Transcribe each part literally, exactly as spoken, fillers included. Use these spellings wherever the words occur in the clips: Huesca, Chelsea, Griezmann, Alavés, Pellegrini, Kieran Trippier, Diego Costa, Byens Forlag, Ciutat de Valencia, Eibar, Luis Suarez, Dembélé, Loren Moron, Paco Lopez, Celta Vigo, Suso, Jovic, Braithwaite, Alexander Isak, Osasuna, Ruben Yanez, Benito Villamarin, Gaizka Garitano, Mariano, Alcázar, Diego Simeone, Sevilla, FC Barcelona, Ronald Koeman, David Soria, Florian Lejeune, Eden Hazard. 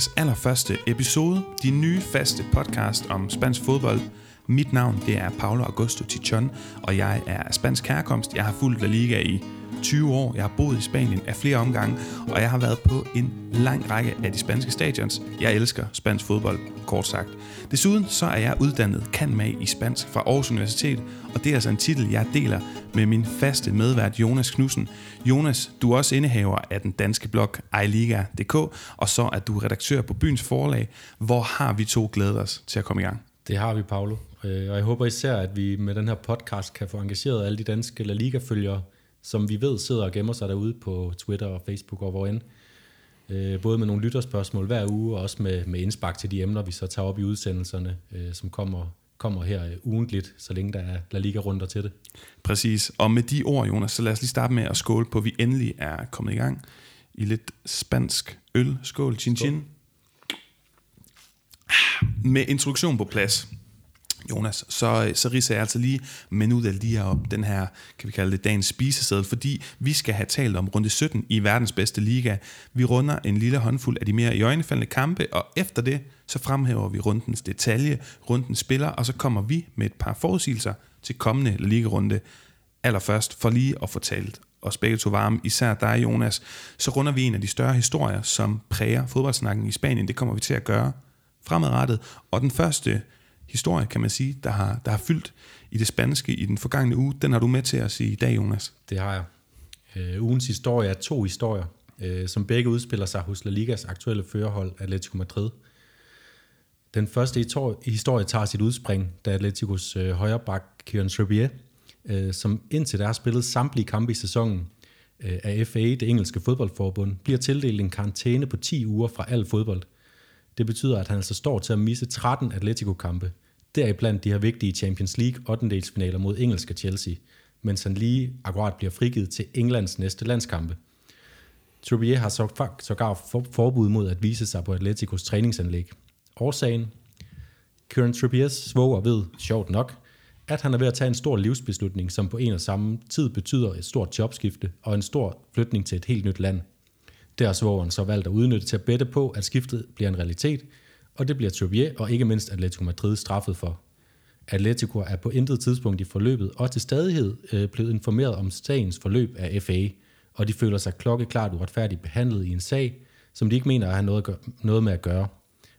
Ligas allerførste episode, de nye faste podcast om spansk fodbold. Mit navn det er Paolo Augusto Tichon, og jeg er af spansk herkomst. Jeg har fulgt La Liga i tyve år, jeg har boet i Spanien af flere omgange, og jeg har været på en lang række af de spanske stadions. Jeg elsker spansk fodbold, kort sagt. Desuden så er jeg uddannet cand.mag. i spansk fra Aarhus Universitet, og det er altså en titel, jeg deler med min faste medvært Jonas Knudsen. Jonas, du er også indehaver af den danske blog i liga punktum d k, og så er du redaktør på Byens Forlag. Hvor har vi to glædet os til at komme i gang? Det har vi, Paolo. Og jeg håber især, at vi med den her podcast kan få engageret alle de danske La Liga-følgere, som vi ved sidder og gemmer sig derude på Twitter og Facebook og hvorend. Øh, både med nogle lytterspørgsmål hver uge, og også med, med indspark til de emner, vi så tager op i udsendelserne, øh, som kommer, kommer her øh, ugentligt, så længe der er La Liga-runder til det. Præcis, og med de ord, Jonas, så lad os lige starte med at skåle på, at vi endelig er kommet i gang i lidt spansk øl. Skål, chin chin. Med introduktion på plads, Jonas, så, så ridser jeg altså lige menu del dia op, den her, kan vi kalde det, dagens spiseseddel, fordi vi skal have talt om runde sytten i verdens bedste liga. Vi runder en lille håndfuld af de mere iøjnefaldende kampe, og efter det, så fremhæver vi rundens detalje, rundens spiller, og så kommer vi med et par forudsigelser til kommende ligarunde. Allerførst, for lige at få talt os begge to varme, især dig, Jonas, så runder vi en af de større historier, som præger fodboldsnakken i Spanien. Det kommer vi til at gøre fremadrettet, og den første historie, kan man sige, der har, der har fyldt i det spanske i den forgangne uge, den har du med til os i dag, Jonas. Det har jeg. Øh, ugens historie er to historier, øh, som begge udspiller sig hos La Ligas aktuelle førerhold, Atletico Madrid. Den første historie tager sit udspring, da Atleticos øh, højreback Kieran Trippier, øh, som indtil der har spillet samtlige kampe i sæsonen øh, af F A, det engelske fodboldforbund, bliver tildelt en karantæne på ti uger fra al fodbold. Det betyder, at han altså står til at misse tretten Atletico-kampe, deriblandt de her vigtige Champions League ottendedelsfinaler mod engelske Chelsea, mens han lige akkurat bliver frigivet til Englands næste landskampe. Trippier har sågar forbud mod at vise sig på Atleticos træningsanlæg. Årsagen? Kieran Trippiers svoger ved, sjovt nok, at han er ved at tage en stor livsbeslutning, som på en og samme tid betyder et stort jobskifte og en stor flytning til et helt nyt land. Der svogeren så valgt at udnytte til at bette på, at skiftet bliver en realitet, og det bliver Trippier og ikke mindst Atletico Madrid straffet for. Atletico er på intet tidspunkt i forløbet og til stadighed øh, blevet informeret om sagens forløb af F A, og de føler sig klokkeklart uretfærdigt behandlet i en sag, som de ikke mener at have noget, at gøre, noget med at gøre,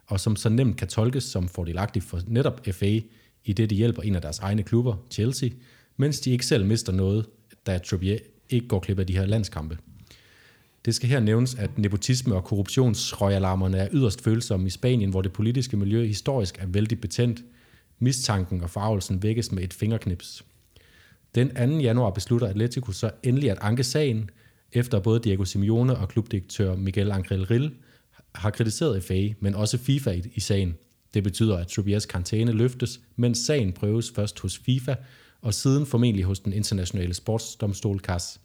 og som så nemt kan tolkes som fordelagtigt for netop F A, i det de hjælper en af deres egne klubber, Chelsea, mens de ikke selv mister noget, da Trippier ikke går klip af de her landskampe. Det skal her nævnes, at nepotisme og korruptionsrøgalarmerne er yderst følsomme i Spanien, hvor det politiske miljø historisk er vældig betændt. Mistanken og forargelsen vækkes med et fingerknips. Den anden januar beslutter Atletico så endelig at anke sagen, efter både Diego Simeone og klubdirektør Miguel Ángel Gil har kritiseret F A, men også FIFA i, i sagen. Det betyder, at Trippiers karantæne løftes, mens sagen prøves først hos FIFA og siden formentlig hos den internationale sportsdomstol C A S.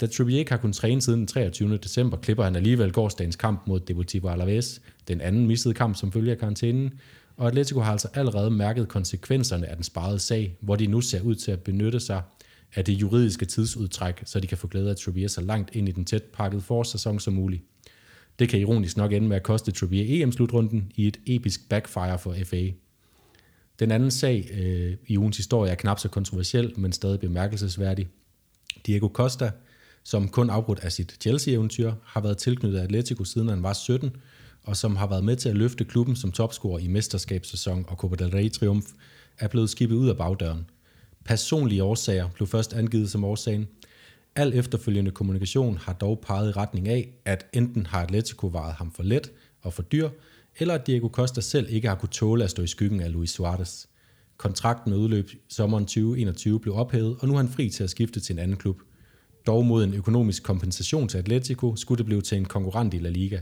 Da Trippier ikke har kunnet træne siden den treogtyvende december, klipper han alligevel gårsdagens kamp mod Deportivo Alavés, den anden missede kamp som følge af karantænen, og Atletico har altså allerede mærket konsekvenserne af den sparede sag, hvor de nu ser ud til at benytte sig af det juridiske tidsudtræk, så de kan få glæde af Trippier så langt ind i den tæt pakkede forårssæson som muligt. Det kan ironisk nok ende med at koste Trippier E M-slutrunden i et episk backfire for F A. Den anden sag øh, i ugens historie er knap så kontroversiel, men stadig bemærkelsesværdig. Diego Costa, som kun afbrudt af sit Chelsea-eventyr, har været tilknyttet af Atletico siden han var sytten, og som har været med til at løfte klubben som topscorer i mesterskabssæson og Copa del Rey-triumf, er blevet skibet ud af bagdøren. Personlige årsager blev først angivet som årsagen. Al efterfølgende kommunikation har dog peget i retning af, at enten har Atletico varet ham for let og for dyr, eller at Diego Costa selv ikke har kunnet tåle at stå i skyggen af Luis Suarez. Kontrakten med udløb sommeren tyve enogtyve blev ophævet, og nu er han fri til at skifte til en anden klub. Dog mod en økonomisk kompensation til Atletico skulle det blive til en konkurrent i La Liga.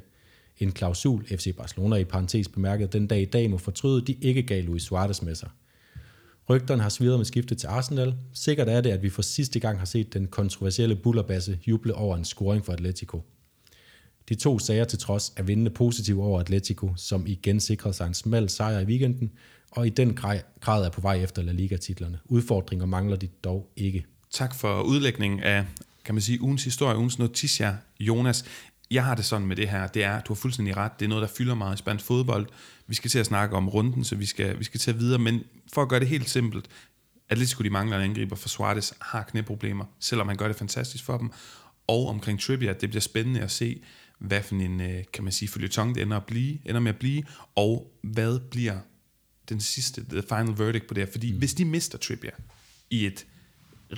En klausul, F C Barcelona i parentes bemærket, den dag i dag må fortryde, de ikke gav Luis Suarez med sig. Rygterne har svirret med skiftet til Arsenal. Sikkert er det, at vi for sidste gang har set den kontroversielle bullerbasse juble over en scoring for Atletico. De to sager til trods er vindende positive over Atletico, som igen sikrede sig en smal sejr i weekenden, og i den grad er på vej efter La Liga-titlerne. Udfordringer mangler de dog ikke. Tak for udlægningen af, kan man sige, ugens historie, ugens notitia, Jonas. jeg har det sådan med det her, det er, du har fuldstændig ret, det er noget, der fylder meget i spansk fodbold. Vi skal til at snakke om runden, så vi skal, vi skal til at videre, men for at gøre det helt simpelt, Atletico de mangler en angriber, for Suarez har knæproblemer, selvom han gør det fantastisk for dem. Og omkring Trippier, det bliver spændende at se, hvad for en, kan man sige, føljeton det ender, at blive, ender med at blive, og hvad bliver den sidste, the final verdict på det her. Fordi mm. hvis de mister Trippier i et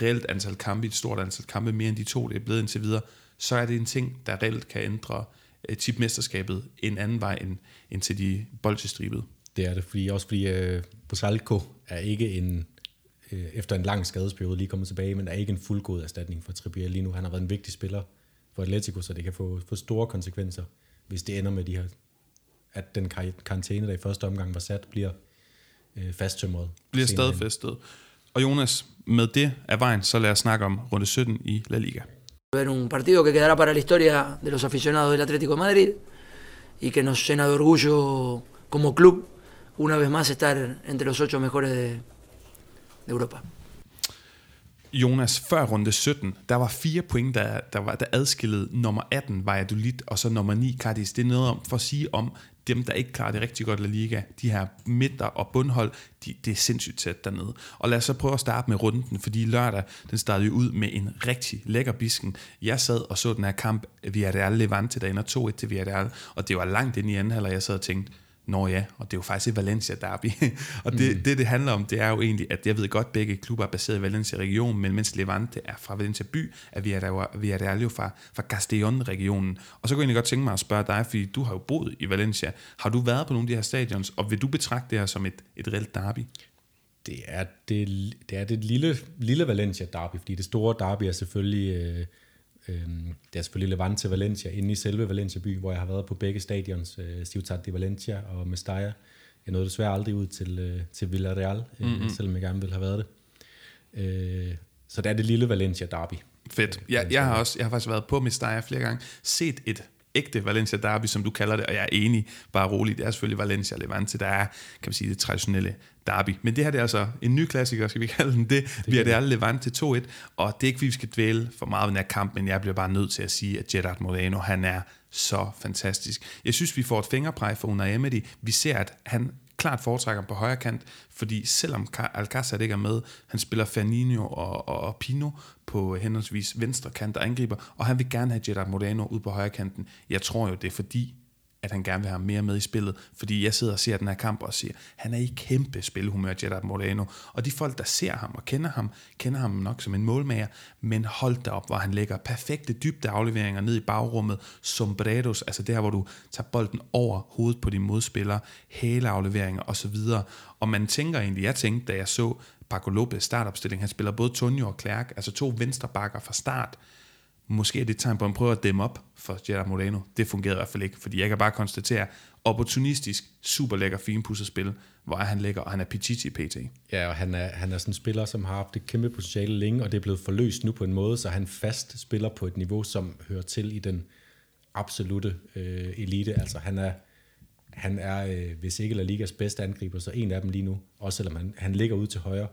reelt antal kampe, et stort antal kampe, mere end de to, det er blevet indtil videre, så er det en ting, der reelt kan ændre uh, tipmesterskabet en anden vej end, end til de boldestribede. Det er det, fordi, også fordi uh, Bosalco er ikke en, uh, efter en lang skadesperiode lige kommet tilbage, men er ikke en fuldgod erstatning for Trippier lige nu. Han har været en vigtig spiller for Atletico, så det kan få, få store konsekvenser, hvis det ender med de her, at den karantæne, der i første omgang var sat, bliver uh, fasttømret. Bliver stadfæstet. Og Jonas, med det af vejen, så lad os snakke om runde sytten i La Liga. Ver un partido que quedará para la historia de los aficionados del Atlético de Madrid y que nos llena de orgullo como club una vez más estar entre los ocho mejores de, de Europa. Jonas, før runde sytten, der var fire point, der, der, var, der adskillede nummer atten, Valladolid, og så nummer ni, Cadiz. Det er noget om, for at sige om dem, der ikke klarer det rigtig godt La Liga, de her midter- og bundhold, de, det er sindssygt tæt dernede. Og lad os så prøve at starte med runden, fordi lørdag, den startede ud med en rigtig lækker bisken. Jeg sad og så den her kamp Villarreal Levante, der ender to-et til Villarreal, og det var langt ind i anden halvleg, og jeg sad og tænkte, nå ja, og det er jo faktisk et Valencia-derby. Og det, mm. det, det handler om, det er jo egentlig, at jeg ved godt, begge klubber er baseret i Valencia-regionen, men mens Levante er fra Valencia-by, er Villarreal jo fra, fra Castellón-regionen. Og så kunne jeg egentlig godt tænke mig at spørge dig, fordi du har jo boet i Valencia. Har du været på nogle af de her stadions, og vil du betragte det her som et, et reelt derby? Det er det, det, er det lille, lille Valencia-derby, fordi det store derby er selvfølgelig, øh, øh, det er selvfølgelig Levante-Valencia, inde i selve Valencia-by, hvor jeg har været på begge stadions, øh, Ciutat de Valencia og Mestalla. Jeg nåede desværre aldrig ud til, øh, til Villarreal, øh, mm-hmm. selvom jeg gerne ville have været det. Øh, så det er det lille Valencia-derby. Fedt. Jeg, jeg, har også, jeg har faktisk været på Mestalla flere gange, set et ægte Valencia derby, som du kalder det, og jeg er enig, bare roligt, det er selvfølgelig Valencia Levante, der er, kan man sige, det traditionelle derby. Men det her, det er altså en ny klassiker, skal vi kalde den det, bliver det alle Levante to-et, og det er ikke, vi skal dvæle for meget ved den her kamp, men jeg bliver bare nødt til at sige, at Gerard Moreno, han er så fantastisk. Jeg synes, vi får et fingerpræg for Unai Emery. Vi ser, at han klart foretrækker på højre kant, fordi selvom Alcázar ikke er med, han spiller Fernino og, og, og Pino på henholdsvis venstre kant og angriber, og han vil gerne have Gerard Moreno ud på højre kanten. Jeg tror jo, det er fordi, at han gerne vil have mere med i spillet, fordi jeg sidder og ser den her kamp og siger, han er i kæmpe spillehumør, Gerard Moreno, og de folk, der ser ham og kender ham, kender ham nok som en målmager, men hold da op, hvor han lægger perfekte dybde afleveringer ned i bagrummet, sombreros, altså der, hvor du tager bolden over hovedet på dine modspillere, hæleafleveringer osv., og man tænker egentlig, jeg tænkte, da jeg så Paco Lopez startopstilling, han spiller både Tonio og Clark, altså to venstrebakker fra start. Måske er det et tegn på, at man prøver at dæmme op for Gerard Moreno. Det fungerede i hvert fald ikke, fordi jeg kan bare konstatere, opportunistisk, super lækker, finpudset spil, hvor han ligger, og han er Pichichi P T. Ja, og han er, han er sådan en spiller, som har haft et kæmpe potentiale længe, og det er blevet forløst nu på en måde, så han fast spiller på et niveau, som hører til i den absolute øh, elite. Altså han er, han er øh, hvis ikke La Ligas bedste angriber, så en af dem lige nu, også selvom han, han ligger ud til højre.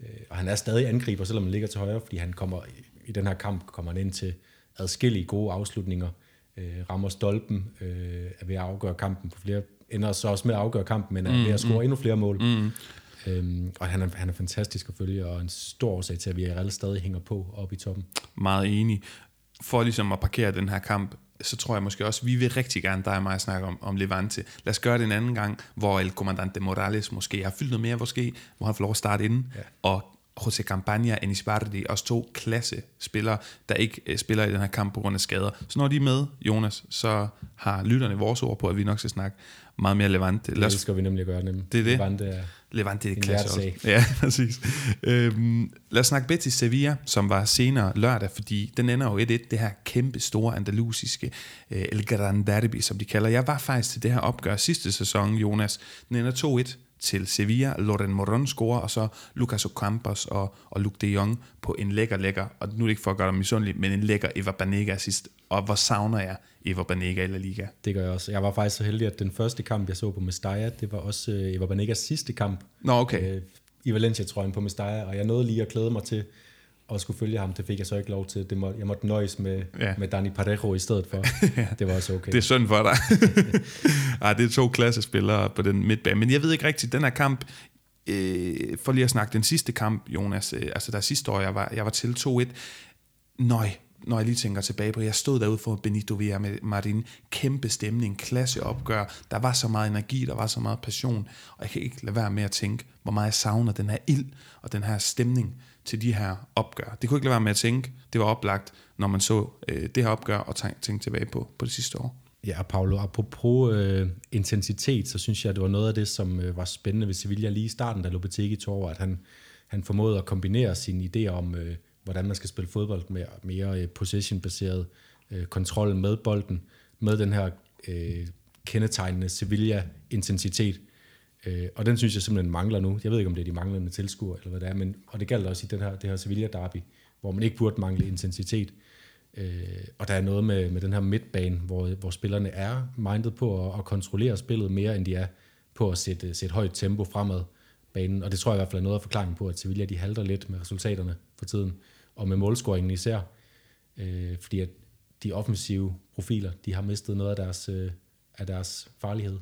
Øh, og han er stadig angriber, selvom han ligger til højre, fordi han kommer... I den her kamp kommer han ind til adskillige gode afslutninger. Øh, rammer stolpen, øh, er ved at afgøre kampen på flere... Ender så også med at afgøre kampen, men er mm, ved at score mm. endnu flere mål. Mm. Øhm, og han er, han er fantastisk at følge, og en stor årsag til, at vi allerede stadig hænger på oppe i toppen. Meget enig. For ligesom at parkere den her kamp, så tror jeg måske også, vi vil rigtig gerne, dig og mig, snakke om, om Levante. Lad os gøre det en anden gang, hvor El Comandante Morales måske har fyldt noget mere, måske, hvor han får lov at starte inden, ja. og José Campaña og Anisbardi, også to klasse spillere, der ikke spiller i den her kamp på grund af skader. Så når de er med, Jonas, så har lytterne vores ord på, at vi nok skal snakke meget mere Levante. Det elsker vi nemlig at gøre, nemlig. Det er det. Levante er, Levante er en klasse. Ja, præcis. Øhm, lad os snakke Betis Sevilla, som var senere lørdag, fordi den ender jo et-et, det her kæmpe store andalusiske øh, El Gran Derby, som de kalder. Jeg var faktisk til det her opgør sidste sæson, Jonas. Den ender to-et til Sevilla, Loren Moron scorer, og så Lucas Ocampos og, og Luuk de Jong på en lækker, lækker, og nu er det ikke for at gøre dig misundelig, men en lækker Eva Banega sidst, og hvor savner jeg Eva Banega i La Liga? Det gør jeg også. Jeg var faktisk så heldig, at den første kamp, jeg så på Mestalla, det var også Eva Banegas sidste kamp. Nå, okay. Øh, i Valencia-trøjen på Mestalla, og jeg nåede lige at klæde mig til og skulle følge ham, det fik jeg så ikke lov til. Det må, jeg måtte nøjes med, ja. med Dani Parejo i stedet for. Ja. Det var også okay. Det er synd for dig. Ej, det er to klassespillere på den midtbane. Men jeg ved ikke rigtigt, den her kamp, øh, for lige at snakke den sidste kamp, Jonas, øh, altså der sidste år, jeg var, jeg var til to et. Nøj. Når jeg lige tænker tilbage på, jeg stod derude for Benito Villamarin, kæmpe stemning, klasseopgør, der var så meget energi, der var så meget passion, og jeg kan ikke lade være med at tænke, hvor meget jeg savner den her ild og den her stemning til de her opgør. Det kunne ikke lade være med at tænke, det var oplagt, når man så øh, det her opgør og tænkte tænk tilbage på, på det sidste år. Ja, Paolo, apropos øh, intensitet, så synes jeg, det var noget af det, som øh, var spændende ved Sevilla lige i starten, da Lopetegui tog over, at han, han formåede at kombinere sine idéer om øh, hvordan man skal spille fodbold med mere possession-baseret øh, kontrol med bolden, med den her øh, kendetegnende Sevilla-intensitet. Øh, og den synes jeg simpelthen mangler nu. Jeg ved ikke, om det er de manglende tilskuere, eller hvad det er, men, og det galt også i den her, det her Sevilla-derby, hvor man ikke burde mangle intensitet. Øh, og der er noget med, med den her midtbane, hvor, hvor spillerne er mindet på at, at kontrollere spillet mere, end de er på at sætte, sætte højt tempo fremad banen. Og det tror jeg i hvert fald er noget af forklaringen på, at Sevilla de halter lidt med resultaterne for tiden, og med målscoringen især, øh, fordi at de offensive profiler, de har mistet noget af deres, øh, af deres farlighed.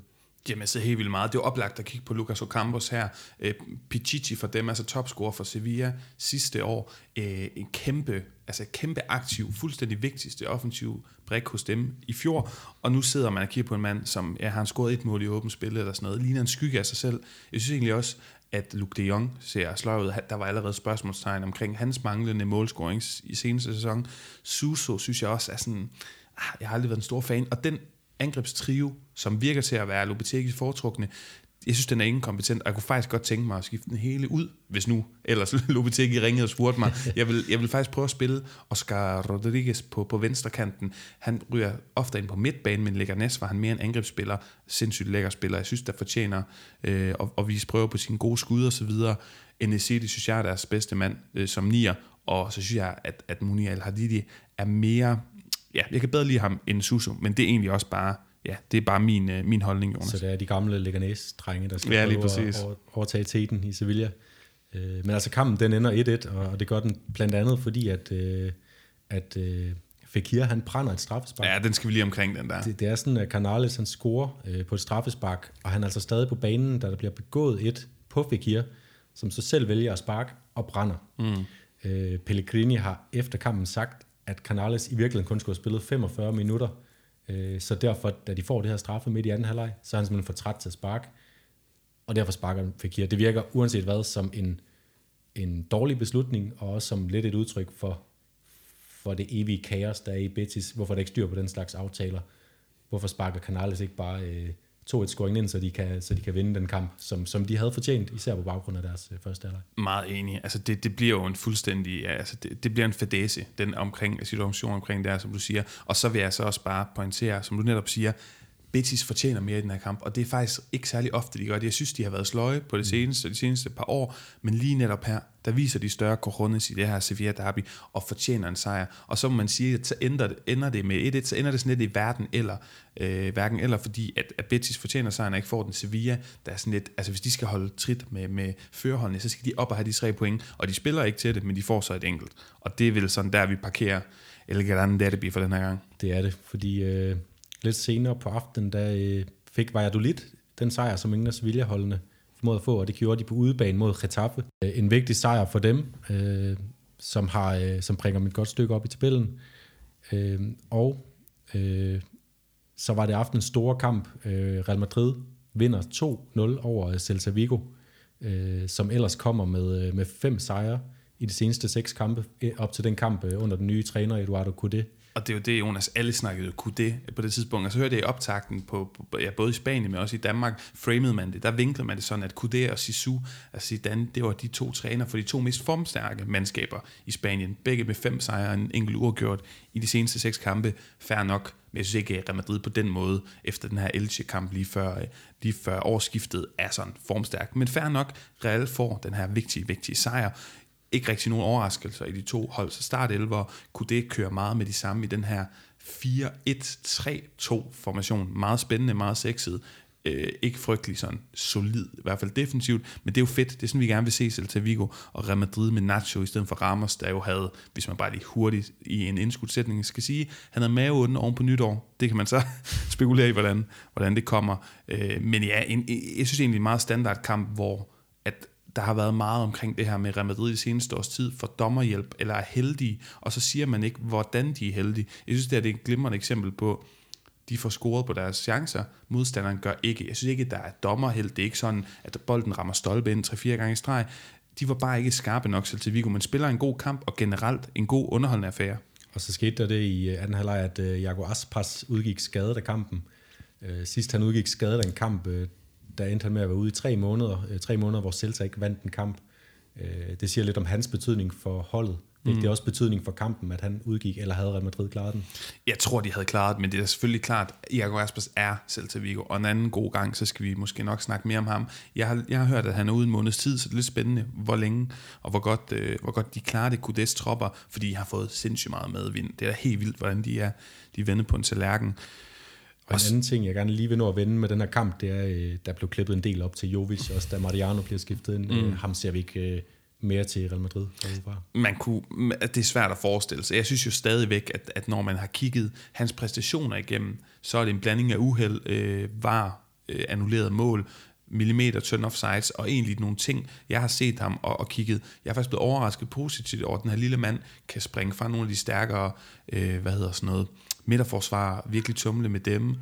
Jamen, så helt vildt meget. Det er oplagt at kigge på Lucas Ocampos her. Øh, Pichichi for dem, altså topscorer for Sevilla sidste år. Øh, en kæmpe, altså kæmpe aktiv, fuldstændig vigtigste offensiv brik hos dem i fjor. Og nu sidder man og kigger på en mand, som ja, har scoret et mål i åbent spil eller sådan noget. Ligner en skygge af sig selv. Jeg synes egentlig også, at Luuk de Jong ser sløj ud. Der var allerede spørgsmålstegn omkring hans manglende målscoring i seneste sæson. Suso synes jeg også er sådan, ah, jeg har aldrig været en stor fan. Og den angrebstrio, som virker til at være Lopetegis foretrukne, jeg synes, den er ingen kompetent, og jeg kunne faktisk godt tænke mig at skifte den hele ud, hvis nu ellers Lopetegui ringede og spurgte mig. Jeg vil, jeg vil faktisk prøve at spille Oscar Rodriguez på, på venstrekanten. Han ryger ofte ind på midtbanen, men lægger næst, var han mere en angrebsspiller, sindssygt lækker spiller. Jeg synes, der fortjener øh, at, at vise prøve på sine gode skud og så videre. N S C, det synes jeg er deres bedste mand øh, som nier, og så synes jeg, at, at Mouni Al-Hadidi er mere, ja, jeg kan bedre lide ham end Suso, men det er egentlig også bare, ja, det er bare min, øh, min holdning, Jonas. Så det er de gamle Leganes-drenge, der skal ja, prøve at over, overtage teten i Sevilla. Øh, men altså kampen, den ender et et, og det gør den blandt andet, fordi at, øh, at øh, Fekir, han brænder et straffespark. Ja, den skal vi lige omkring, den der. Det, det er sådan, at Canales, han scorer øh, på et straffespark, og han er altså stadig på banen, da der bliver begået et på Fekir, som så selv vælger at sparke og brænder. Mm. Øh, Pellegrini har efter kampen sagt, at Canales i virkeligheden kun skulle have spillet femogfyrre minutter, så derfor, da de får det her straffe midt i anden halvleg, så er han simpelthen for træt til at sparke, og derfor sparker han Fekir. Det virker uanset hvad som en, en dårlig beslutning, og også som lidt et udtryk for, for det evige kaos, der er i Betis. Hvorfor der ikke styr på den slags aftaler? Hvorfor sparker Canales ikke bare øh, to et-scoringen ind, så de, kan, så de kan vinde den kamp, som, som de havde fortjent, især på baggrund af deres øh, første halvleg? Meget enig. Altså det, det bliver jo en fuldstændig, ja, altså det, det bliver en fadese, den omkring, situation omkring der, som du siger. Og så vil jeg så også bare pointere, som du netop siger, Betis fortjener mere i den her kamp, og det er faktisk ikke særlig ofte, de gør det. Jeg synes, de har været sløje på det seneste, de seneste par år, men lige netop her, der viser de større cojones i det her Sevilla derby, og fortjener en sejr. Og så må man sige, at så ender det, ender det med et et, så ender det sådan lidt i verden eller, øh, hverken eller, fordi at, at Betis fortjener sejren, og ikke får den. Sevilla, der er sådan lidt, altså hvis de skal holde trit med, med førerholdene, så skal de op og have de tre point, og de spiller ikke til det, men de får så et enkelt. Og det er vel sådan, der vi parkerer El Gran Derby for den her gang. Det er det, fordi Øh lidt senere på aftenen, der fik Valladolid den sejr, som ingen af Sevilla-holdene formåede at få, og det gjorde de på udebane mod Getafe. En vigtig sejr for dem, øh, som, har, øh, som bringer dem et godt stykke op i tabellen. Øh, og øh, så var det aftenens store kamp. Øh, Real Madrid vinder to nul over Celta Vigo, øh, som ellers kommer med, med fem sejre i de seneste seks kampe, op til den kamp øh, under den nye træner Eduardo Coudet. Og det er jo det, Jonas, alle snakkede Coudet på det tidspunkt, og så hørte jeg i optakten, på, på, ja, både i Spanien, men også i Danmark, framede man det, der vinklede man det sådan, at Coudet og Sisu, altså Zidane, det var de to træner for de to mest formstærke mandskaber i Spanien, begge med fem sejre og en enkelt uafgjort i de seneste seks kampe, fair nok, men jeg synes ikke, at Real Madrid på den måde, efter den her Elche-kamp lige før, lige før årsskiftet, er sådan formstærk, men fair nok, Real får den her vigtige, vigtige sejr. Ikke rigtig nogen overraskelser i de to hold, så startelver kunne det køre meget med de samme i den her fire et tre to formation. Meget spændende, meget sexet. øh, ikke frygtelig sådan solid, i hvert fald defensivt, men det er jo fedt, det er sådan vi gerne vil se Celta Vigo og Real Madrid med Nacho i stedet for Ramos, der jo havde, hvis man bare lige hurtigt i en indskudsætning skal sige, han havde maveånden oven på nytår, det kan man så spekulere i, hvordan, hvordan det kommer, øh, men ja, en, en, jeg synes egentlig en meget standard kamp, hvor at der har været meget omkring det her med Real Madrid i seneste års tid for dommerhjælp, eller er heldige, og så siger man ikke, hvordan de er heldige. Jeg synes, det er et glimrende eksempel på, de får scoret på deres chancer, modstanderen gør ikke. Jeg synes ikke, der er dommerheld. Det er ikke sådan, at bolden rammer stolpe ind tre fire gange i streg. De var bare ikke skarpe nok til Vigo, men spiller en god kamp, og generelt en god underholdende affære. Og så skete der det i anden halvleg, at Iago Aspas udgik skadet af kampen. Sidst han udgik skadet af en kamp, der endte han med at være ude i tre måneder, tre måneder hvor Celta ikke vandt en kamp. Det siger lidt om hans betydning for holdet. Mm. Det er også betydning for kampen, at han udgik, eller havde Real Madrid klaret den? Jeg tror, de havde klaret, men det er selvfølgelig klart, at Iago Aspas er Celta Vigo, og en anden god gang, så skal vi måske nok snakke mere om ham. Jeg har, jeg har hørt, at han er ude en måneds tid, så det er lidt spændende, hvor længe, og hvor godt, øh, hvor godt de klarer det, Coudets tropper, fordi de har fået sindssygt meget medvind. Det er da helt vildt, hvordan de er, de er vendet på en tallerken. Og en anden ting, jeg gerne lige vil nå at vende med den her kamp, det er, der blev klippet en del op til Jovic, også da Mariano bliver skiftet ind. Mm. Ham ser vi ikke mere til Real Madrid. Man kunne, det er svært at forestille sig. Jeg synes jo stadigvæk, at, at når man har kigget hans præstationer igennem, så er det en blanding af uheld, øh, var, øh, annulleret mål, millimeter turn offsides og egentlig nogle ting. Jeg har set ham og, og kigget. Jeg er faktisk blevet overrasket positivt over, at den her lille mand kan springe fra nogle af de stærkere, øh, hvad hedder sådan noget, midterforsvarer, virkelig tumle med dem.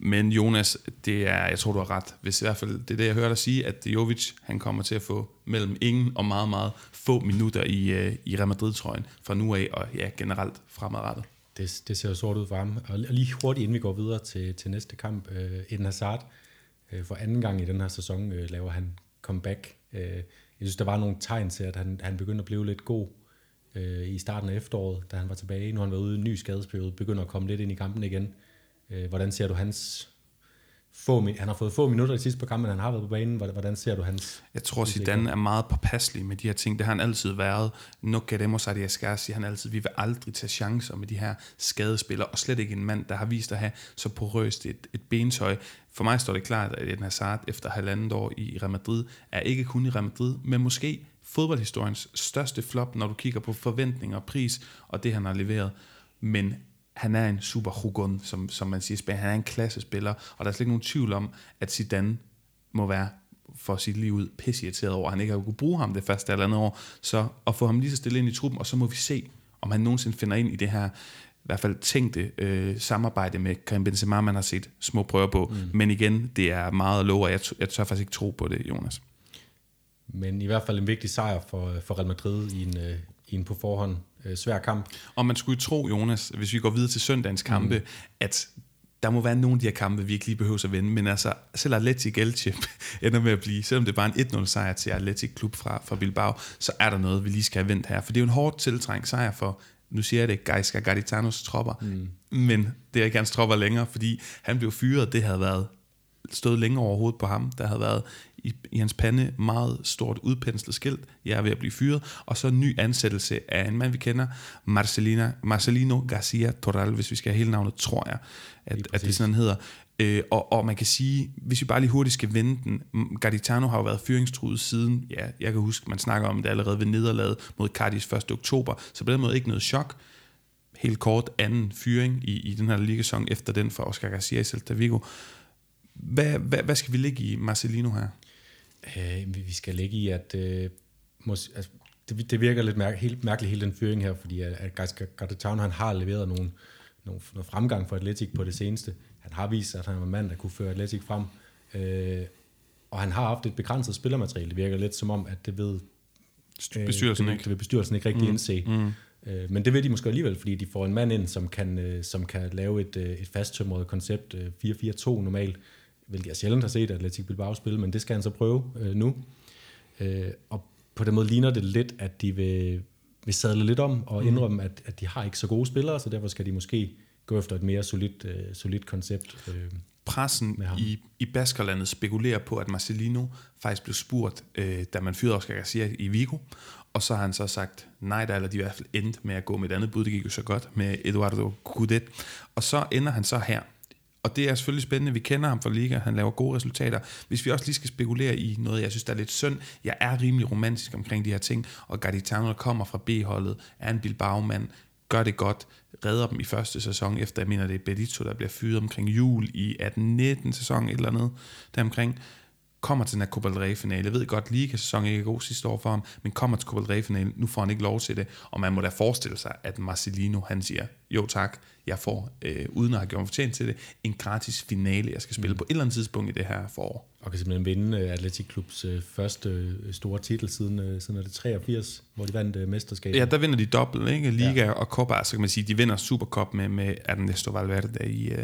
Men Jonas, det er, jeg tror du har ret, hvis i hvert fald det er det jeg hører dig sige, at Jovic, han kommer til at få mellem ingen og meget meget få minutter i, i Real Madrid-trøjen fra nu af, og ja, generelt fremadrettet. Det, det ser jo sort ud for ham. Og lige hurtigt inden vi går videre til, til næste kamp, øh, Eden Hazard, øh, for anden gang i den her sæson øh, laver han comeback. Øh, jeg synes der var nogle tegn til, at han, han begyndte at blive lidt god øh, i starten af efteråret, da han var tilbage. Nu har han været ude i en ny skadesperiode, begynder at komme lidt ind i kampen igen. Hvordan ser du hans få min- han har fået få minutter i sidste par kampe, men han har været på banen. Hvordan ser du hans? Jeg tror Zidane er meget påpasselig med de her ting. Det har han altid været. No queremos arriesgarse. Han altid, vi vil aldrig tage chancer med de her skadespillere, og slet ikke en mand, der har vist at have så porøst et, et bentøj. For mig står det klart, at Eden Hazard efter halvandet år i Real Madrid er ikke kun i Real Madrid, men måske fodboldhistoriens største flop, når du kigger på forventninger og pris, og det han har leveret. Men han er en superhugon, som, som man siger. Han er en klassespiller, og der er slet ikke nogen tvivl om, at Zidane må være for sit liv ud pisseirriteret over, han ikke har kunnet bruge ham det første eller andet år. Så at få ham lige så stille ind i truppen, og så må vi se, om han nogensinde finder ind i det her, i hvert fald tænkte øh, samarbejde med Karim Benzema, man har set små prøver på. Mm. Men igen, det er meget at love, og jeg, t- jeg tør faktisk ikke tro på det, Jonas. Men i hvert fald en vigtig sejr for, for Real Madrid i en, øh, i en på forhånd svær kamp. Og man skulle jo tro, Jonas, hvis vi går videre til søndagens kampe, mm. at der må være nogle af de her kampe, vi ikke lige behøver at vinde, men altså, selv Atletic Elche ender med at blive, selvom det er bare en et nul sejr til Atletic Klub fra, fra Bilbao, så er der noget, vi lige skal have vendt her. For det er jo en hårdt tiltrængt sejr for, nu siger jeg det, Gaizka Garitanos tropper, mm. men det er ikke hans tropper længere, fordi han blev fyret, det havde været stået længere overhovedet på ham, der havde været i, i hans pande meget stort udpenslet skilt, jeg er ved at blive fyret, og så en ny ansættelse af en mand, vi kender, Marcelina, Marcelino Garcia Torral, hvis vi skal have hele navnet, tror jeg, at, at det sådan hedder. Øh, og, og man kan sige, hvis vi bare lige hurtigt skal vende den, Garitano har jo været fyringstruet siden, ja, jeg kan huske, man snakker om det allerede ved nederlaget mod Cardis første oktober, så på den måde ikke noget chok. Helt kort anden fyring i, i den her ligasæson efter den fra Oscar Garcia i Celta Vigo. Hvad, hvad, hvad skal vi ligge i Marcelino her? Øh, vi skal ligge i, at øh, mås, altså, det, det virker lidt mær- helt, mærkeligt, hele den fyring her, fordi at, at Gaizka Garitano, han har leveret nogle, nogle, nogle fremgang for Atletic på det seneste. Han har vist, at han var en mand, der kunne føre Atletic frem. Øh, og han har haft et begrænset spillermateriale. Det virker lidt som om, at det ved øh, bestyrelsen, det, ikke. Det ved bestyrelsen ikke rigtig mm. indse. Mm. Øh, men det vil de måske alligevel, fordi de får en mand ind, som kan, øh, som kan lave et, øh, et fasttømret koncept, øh, fire fire to normalt, hvilket jeg sjældent har set Atletic Bilbao spille, men det skal han så prøve øh, nu. Øh, og på den måde ligner det lidt, at de vil, vil sadle lidt om og indrømme, at, at de har ikke så gode spillere, så derfor skal de måske gå efter et mere solidt øh, solid koncept. Øh, Pressen i, i Baskerlandet spekulerer på, at Marcelino faktisk blev spurgt, øh, da man fyrede Oscar Garcia i Vigo, og så har han så sagt nej, der, eller de i hvert fald endte med at gå med et andet bud, det gik jo så godt, med Eduardo Coudet. Og så ender han så her. Og det er selvfølgelig spændende. Vi kender ham fra Liga. Han laver gode resultater. Hvis vi også lige skal spekulere i noget, jeg synes, der er lidt synd. Jeg er rimelig romantisk omkring de her ting. Og Garitano kommer fra B-holdet. Er en Bilbao-mand. Gør det godt. Redder dem i første sæson. Efter, jeg mener, det er Benito, der bliver fyret omkring jul i atten nitten sæson. Et eller andet deromkring. Kommer til den her Copa del Rey-finale. Jeg ved godt, Liga-sæsonen ikke er god sidste år for ham, men kommer til Copa del Rey-finale. Nu får han ikke lov til det, og man må da forestille sig, at Marcelino, han siger, jo tak, jeg får, øh, uden at have gjort fortjent til det, en gratis finale, jeg skal spille mm. på et eller andet tidspunkt i det her forår. Og kan simpelthen vinde uh, Atletic Klubs uh, første uh, store titel siden, uh, siden det treogfirs, hvor de vandt uh, mesterskabet. Ja, der vinder de dobbelt, ikke? Liga ja. og Copa, så kan man sige, de vinder Supercup med, med Ernesto Valverde i, uh,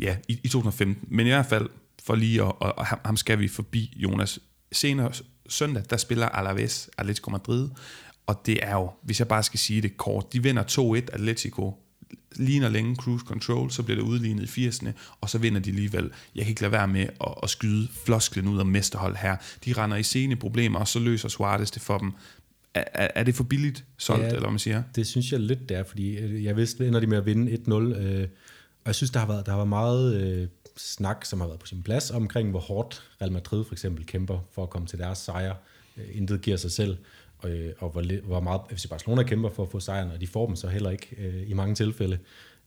ja, i, i to tusind og femten. Men i hvert fald, for lige, og, og, og ham skal vi forbi, Jonas. Senere søndag, der spiller Alavés Atletico Madrid, og det er jo, hvis jeg bare skal sige det kort, de vinder to et Atletico, ligner længe cruise control, så bliver det udlignet i firserne, og så vinder de alligevel. Jeg kan ikke lade være med at, at skyde flosklen ud af mesterhold her. De render i sene problemer, og så løser Suarez det for dem. Er, er det for billigt solgt, ja, eller hvad man siger? Det synes jeg lidt, det er, fordi jeg vidste, ender de med at vinde et nul, øh, og jeg synes, der har været, der har været meget... Øh snak, som har været på sin plads, omkring hvor hårdt Real Madrid for eksempel kæmper for at komme til deres sejr. Intet giver sig selv, og, og hvor, hvor meget F C Barcelona kæmper for at få sejren, og de får dem så heller ikke øh, i mange tilfælde.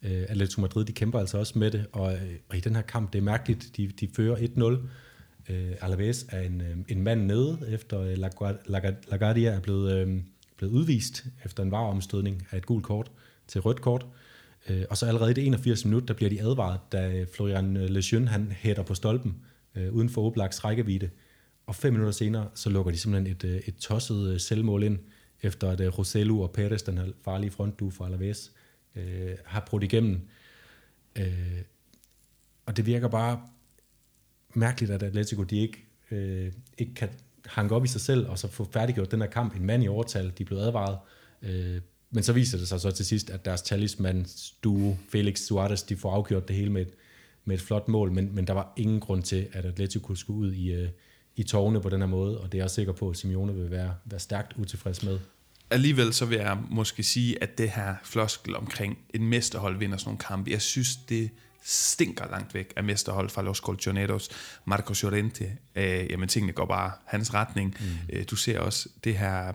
Øh, Atletico Madrid, de kæmper altså også med det, og, og i den her kamp, det er mærkeligt, de, de fører et nul. Øh, Alaves er en, øh, en mand nede, efter øh, La, La, La Guardia er blevet, øh, blevet udvist efter en vareomstødning af et gult kort til rødt kort. Og så allerede i det enogfirsindstyvende minut, der bliver de advaret, da Florian Lejeune, han hætter på stolpen øh, uden for Oblaks rækkevidde. Og fem minutter senere, så lukker de simpelthen et, et tosset selvmål ind, efter at Roselu og Perez, den her farlige frontdue fra Alaves, øh, har brudt igennem. Øh, og det virker bare mærkeligt, at Atletico, de ikke, øh, ikke kan hanke op i sig selv, og så få færdiggjort den her kamp. En mand i overtal, de er blevet advaret. Øh, Men så viser det sig så til sidst, at deres talismansduo, Felix Suarez, de får afgjort det hele med et, med et flot mål, men, men der var ingen grund til, at Atletico skulle ud i, i tårne på den her måde, og det er jeg sikker på, at Simeone vil være, være stærkt utilfreds med. Alligevel så vil jeg måske sige, at det her floskel omkring en mesterhold vinder sådan nogle kampe, jeg synes, det stinker langt væk af mesterhold fra Los Colchoneros. Marcos Llorente, øh, jamen tingene går bare hans retning. Mm. Du ser også det her...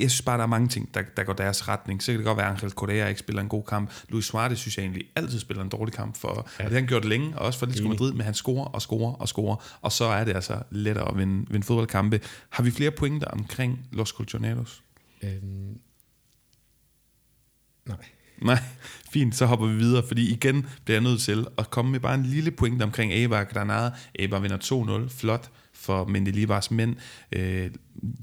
Jeg synes bare, der er mange ting, der, der går deres retning. Så kan det godt være, at Angel Correa ikke spiller en god kamp. Luis Suarez synes jeg egentlig altid spiller en dårlig kamp for, ja. Og det har han gjort længe, og også for Atletico Madrid, men han scorer og scorer og scorer, og så er det altså lettere at vinde, vinde fodboldkampe. Har vi flere pointer omkring Los Colchoneros? Øhm. Nej. Nej, fint, så hopper vi videre, fordi igen bliver jeg nødt til at komme med bare en lille pointe omkring Eibar Granada. Eibar vinder to nul, flot for Mendelibars mænd. Øh,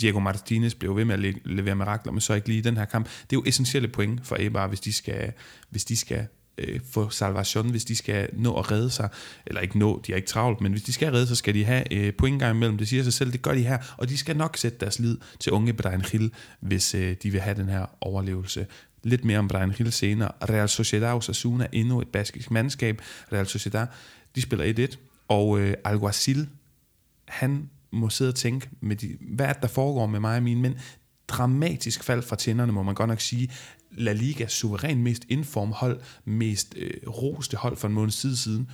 Diego Martinez blev ved med at le- levere mirakler, men så ikke lige i den her kamp. Det er jo essentielle point for Eibar, hvis de skal, hvis de skal øh, få salvation, hvis de skal nå at redde sig, eller ikke nå, de er ikke travlt, men hvis de skal redde sig, skal de have øh, pointgang imellem. Det siger sig selv, det gør de her, og de skal nok sætte deres lid til unge Betanjil, hvis øh, de vil have den her overlevelse. Lidt mere om Brian Hill senere. Real Sociedad og Osasuna, endnu et baskisk mandskab. Real Sociedad, de spiller et et. Og øh, Alguacil, han må sidde og tænke, med de, hvad er det, der foregår med mig og mine mænd? Dramatisk fald fra tænderne, må man godt nok sige. La Liga, suveræn mest inform hold, mest øh, roste hold for en måneds tid siden.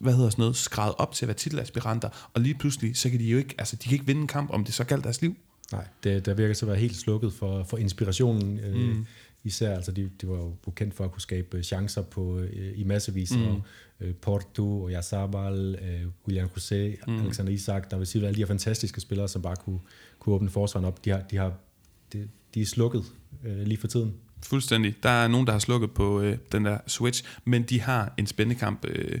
Hvad hedder sådan noget? Skrevet op til at være titelaspiranter. Og lige pludselig, så kan de jo ikke, altså de kan ikke vinde en kamp, om det så galt deres liv. Nej, det, der virker så at være helt slukket for, for inspirationen, øh, mm. især, altså de, de var jo kendt for at kunne skabe chancer på, øh, i massevis, mm. og øh, Porto, og Yarzabal, øh, Julian José, mm. Alexander Isak, der vil sige, alle de her fantastiske spillere, som bare kunne, kunne åbne forsvaren op, de, har, de, har, de, de er slukket øh, lige for tiden. Fuldstændig, der er nogen, der har slukket på øh, den der switch, men de har en spændende kamp øh,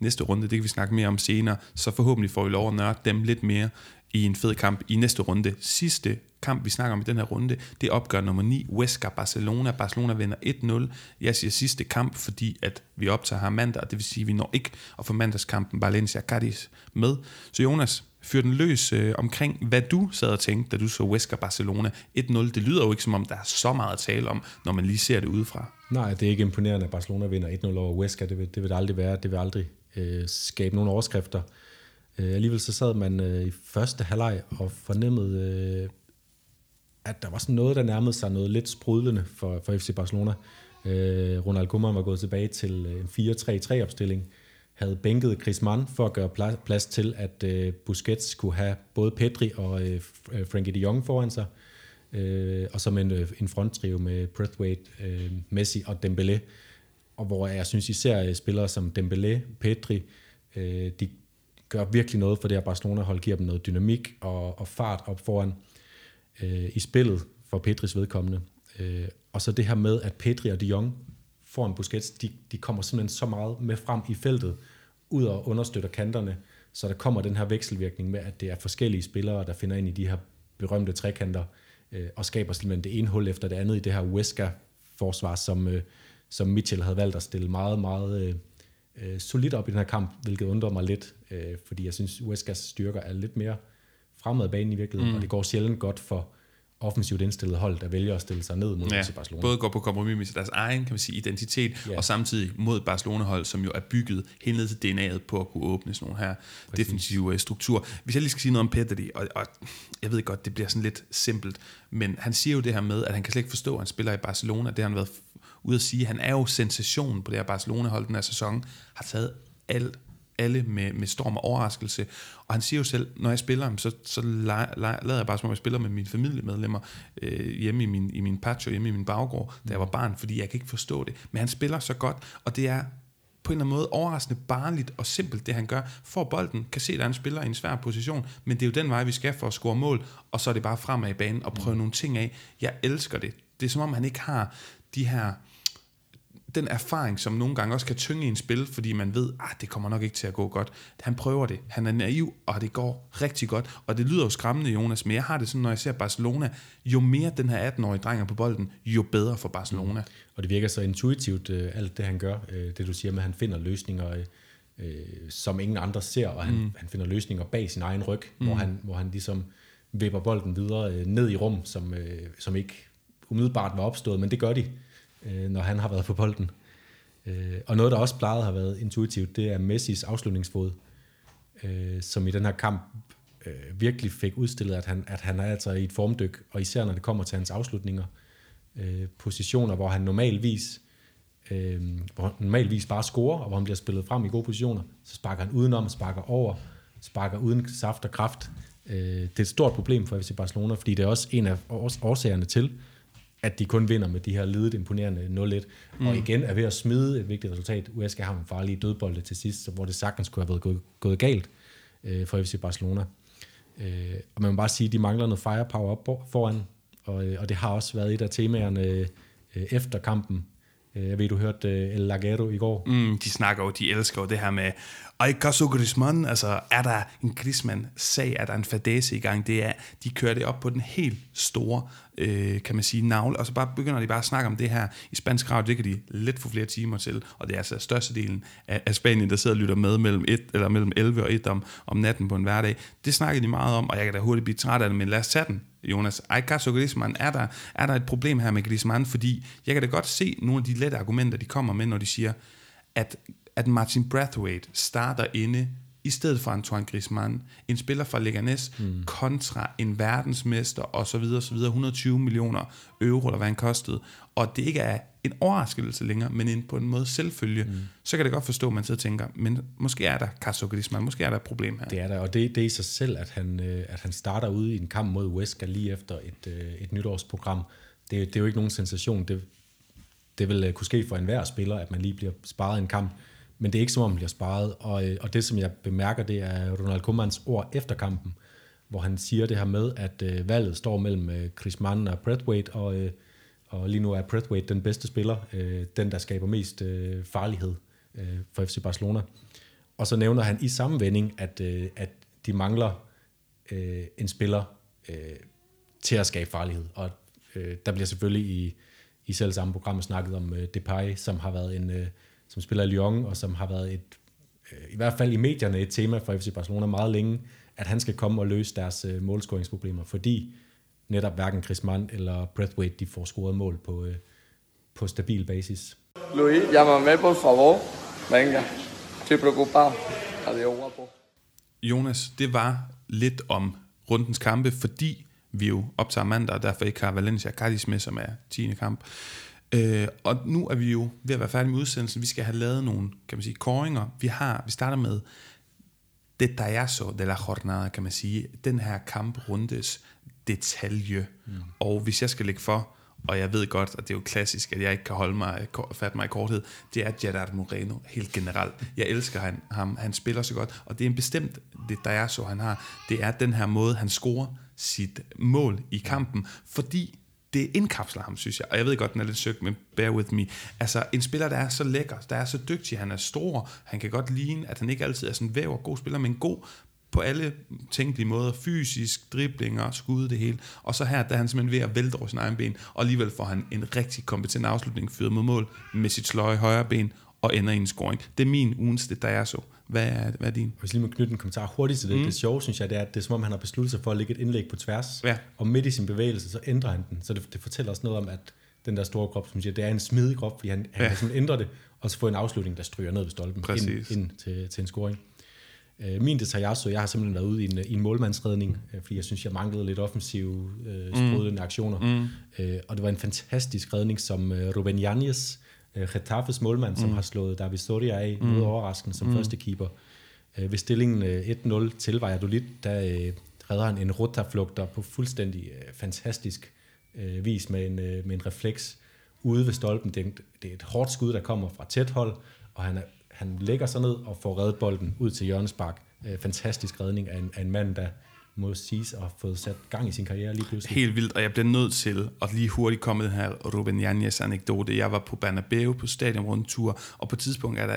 næste runde, det kan vi snakke mere om senere, så forhåbentlig får vi lov at nørde dem lidt mere i en fed kamp i næste runde. Sidste kamp, vi snakker om i den her runde, det er opgør nummer ni, Huesca Barcelona. Barcelona vinder et nul. Jeg siger sidste kamp, fordi at vi optager her mandag, og det vil sige, at vi når ikke at få mandagskampen Valencia-Cádiz med. Så Jonas, fyr den løs øh, omkring, hvad du sad og tænkte, da du så Huesca Barcelona et nul. Det lyder jo ikke, som om der er så meget at tale om, når man lige ser det udefra. Nej, det er ikke imponerende, at Barcelona vinder et nul over Huesca. Det vil det vil aldrig være. Det vil aldrig øh, skabe nogen overskrifter. Uh, alligevel så sad man uh, i første halvleg og fornemmede, uh, at der var sådan noget, der nærmede sig noget lidt sprudlende for, for F C Barcelona. Øh, Ronald Koeman var gået tilbage til en fire tre tre opstilling, havde bænket Griezmann for at gøre plads til, at øh, Busquets kunne have både Pedri og øh, Frenkie de Jong foran sig, øh, og som en, en fronttrio med Braithwaite, øh, Messi og Dembélé, og hvor jeg synes især spillere som Dembélé, Pedri, øh, de gør virkelig noget for det her Barcelona-hold, giver dem noget dynamik og, og fart op foran øh, i spillet for Pedris vedkommende. Øh, og så det her med, at Pedri og de Jong foran Busquets, de, de kommer simpelthen så meget med frem i feltet, ud og understøtter kanterne, så der kommer den her vekselvirkning med, at det er forskellige spillere, der finder ind i de her berømte trekanter, øh, og skaber simpelthen det ene hul efter det andet i det her Huesca-forsvar, som, øh, som Mitchell havde valgt at stille meget, meget... Øh, solidt op i den her kamp, hvilket undrer mig lidt, øh, fordi jeg synes, Huescas styrker er lidt mere fremad banen i virkeligheden, mm. og det går sjældent godt for offensivt indstillet hold, der vælger at stille sig ned mod ja, Barcelona. Både går på kompromis med deres egen, kan man sige, identitet, ja. og samtidig mod Barcelona-hold, som jo er bygget helt ned til D N A'et på at kunne åbne sådan nogle her Præcis. defensive strukturer. Hvis jeg lige skal sige noget om Pedri, og, og jeg ved godt, det bliver sådan lidt simpelt, men han siger jo det her med, at han kan slet ikke forstå, at han spiller i Barcelona, det har han været ude at sige, han er jo sensationen på det her Barcelona-hold den her sæson, har taget alt, alle med, med storm og overraskelse, og han siger jo selv, når jeg spiller, så, så la, la, lader jeg bare som om jeg spiller med mine familiemedlemmer, øh, hjemme i min, i min patio, hjemme i min baggård, da jeg var barn, fordi jeg kan ikke forstå det, men han spiller så godt, og det er på en eller anden måde overraskende barnligt og simpelt det han gør, får bolden, kan se at han spiller i en svær position, men det er jo den vej vi skal for at score mål, og så er det bare fremad i banen og prøve mm. nogle ting af. Jeg elsker det, det er som om han ikke har de her den erfaring, som nogle gange også kan tynge i en spil, fordi man ved, at det kommer nok ikke til at gå godt. Han prøver det. Han er naiv, og det går rigtig godt. Og det lyder jo skræmmende, Jonas, men jeg har det sådan, når jeg ser Barcelona, jo mere den her atten-årige dreng er på bolden, jo bedre for Barcelona. Mm. Og det virker så intuitivt, alt det han gør. Det du siger med, at han finder løsninger, som ingen andre ser, og han, mm. han finder løsninger bag sin egen ryg, mm. hvor, han, hvor han ligesom vipper bolden videre ned i rum, som, som ikke umiddelbart var opstået, men det gør de, når han har været på bolden. Og noget, der også plejede har været intuitivt, det er Messis afslutningsfod, som i den her kamp virkelig fik udstillet, at han, at han er altså i et formdyk, og især når det kommer til hans afslutninger, positioner, hvor han normalvis, hvor han normalvis bare scorer, og hvor han bliver spillet frem i gode positioner, så sparker han udenom, sparker over, sparker uden saft og kraft. Det er et stort problem for F C Barcelona, fordi det er også en af årsagerne til, at de kun vinder med de her lidet imponerende nul et, mm. og igen er ved at smide et vigtigt resultat. U S K har en farlig dødbolde til sidst, hvor det sagtens kunne have været gået, gået galt øh, for F C Barcelona. Øh, og man må bare sige, at de mangler noget firepower op foran, og, og det har også været et af temaerne øh, efter kampen. Jeg ved, du hørte El Larguero i går. Mm, de snakker jo, de elsker jo det her med Ay Caso Griezmann, altså er der en Griezmann-sag, er der en fadese i gang, det er, de kører det op på den helt store, øh, kan man sige, navle, og så bare begynder de bare at snakke om det her i spansk radio, det kan de lidt få flere timer til, og det er altså størstedelen af, af Spanien, der sidder og lytter med mellem, et, eller mellem elleve og et om, om natten på en hverdag. Det snakker de meget om, og jeg kan da hurtigt blive træt af det, men lad os tage den. Jonas, Ay Caso Griezmann, er der, er der et problem her med Griezmann? Fordi jeg kan da godt se nogle af de lette argumenter, de kommer med, når de siger, at, at Martin Braithwaite starter inde i stedet for Antoine Griezmann, en spiller fra Leganes, mm. kontra en verdensmester osv. osv. et hundrede og tyve millioner euro, eller hvad han kostede. Og det ikke er en overraskelse længere, men en, på en måde selvfølge. Mm. Så kan det godt forstå, at man sidder og tænker, men måske er der Caso Griezmann, måske er der et problem her. Det er der, og det, det er i sig selv, at han, at han starter ude i en kamp mod Huesca lige efter et, et nytårsprogram. Det, det er jo ikke nogen sensation. Det, det vil kunne ske for enhver spiller, at man lige bliver sparet en kamp. Men det er ikke som om, man bliver sparet. Og, og det, som jeg bemærker, det er Ronald Koemans ord efter kampen, hvor han siger det her med, at øh, valget står mellem øh, Griezmann og Braithwaite, og, øh, og lige nu er Braithwaite den bedste spiller, øh, den, der skaber mest øh, farlighed øh, for F C Barcelona. Og så nævner han i samme vending, at, øh, at de mangler øh, en spiller øh, til at skabe farlighed. Og øh, der bliver selvfølgelig i, i selv samme program snakket om øh, Depay, som har været en... Øh, som spiller i Lyon, og som har været et, i hvert fald i medierne, et tema for F C Barcelona meget længe, at han skal komme og løse deres målscoringsproblemer, fordi netop hverken Griezmann eller Braithwaite, de får scoret mål på, på stabil basis. Luis, llámame por favor. Venga. Estoy preocupado. Adiós, guapo. Jonas, det var lidt om rundens kampe, fordi vi jo optager mandag, og derfor ikke har Valencia Cádiz med, som er tiende kamp. Øh, og nu er vi jo ved at være færdige med udsendelsen. Vi skal have lavet nogle, kan man sige, kåringer. Vi har, vi starter med detallazo de la jornada, kan man sige. Den her kamprundes detalje. Mm. Og hvis jeg skal lægge for, og jeg ved godt, og det er jo klassisk, at jeg ikke kan holde mig, fatte mig i korthed, det er Gerard Moreno helt generelt. Jeg elsker han, ham, han spiller så godt, og det er en bestemt detallazo, han har. Det er den her måde, han scorer sit mål i kampen, fordi det indkapsler ham, synes jeg. Og jeg ved godt, den er lidt søgt, men bear with me. Altså, en spiller, der er så lækker, der er så dygtig, han er stor, han kan godt ligne, at han ikke altid er sådan væver, god spiller, men god på alle tænkelige måder, fysisk, driblinger, skud, det hele. Og så her, der er han simpelthen ved at vælte over sin egen ben, og alligevel får han en rigtig kompetent afslutning, fyret mod mål, med sit sløje højre ben, og ender i en scoring. Det er min ugens det, der er så. Hvad er, hvad er din? Hvis lige må knytte en kommentar hurtigt til det, mm. det sjove, synes jeg, det er, at det er som om, han har besluttet sig for at lægge et indlæg på tværs, ja. Og midt i sin bevægelse, så ændrer han den. Så det, det fortæller os noget om, at den der store krop, som siger, det er en smidig krop, fordi han, ja. Han kan ændre det, og så få en afslutning, der stryger ned ved stolpen ind, ind til, til en scoring. Øh, min detaljasø, jeg har simpelthen været ude i en, i en målmandsredning, øh, fordi jeg synes, jeg manglede lidt offensive, øh, sprudlende mm. aktioner. Mm. Øh, og det var en fantastisk redning, som øh, Ruben Yanez, Getafes målmand, som mm. har slået David Soria af mm. noget overraskende som mm. første keeper. Ved stillingen et nul til Valladolid, der redder han en rotaflugter på fuldstændig fantastisk vis med en, med en refleks ude ved stolpen. Det er et hårdt skud, der kommer fra tæt hold, og han, er, han lægger sig ned og får reddet bolden ud til hjørnespark. Fantastisk redning af en, af en mand, der må siges at have fået sat gang i sin karriere lige pludselig. Helt vildt, og jeg bliver nødt til at lige hurtigt komme med den her Ruben Yanez anekdote. Jeg var på Bernabeu på stadionrundtur, og på et tidspunkt er der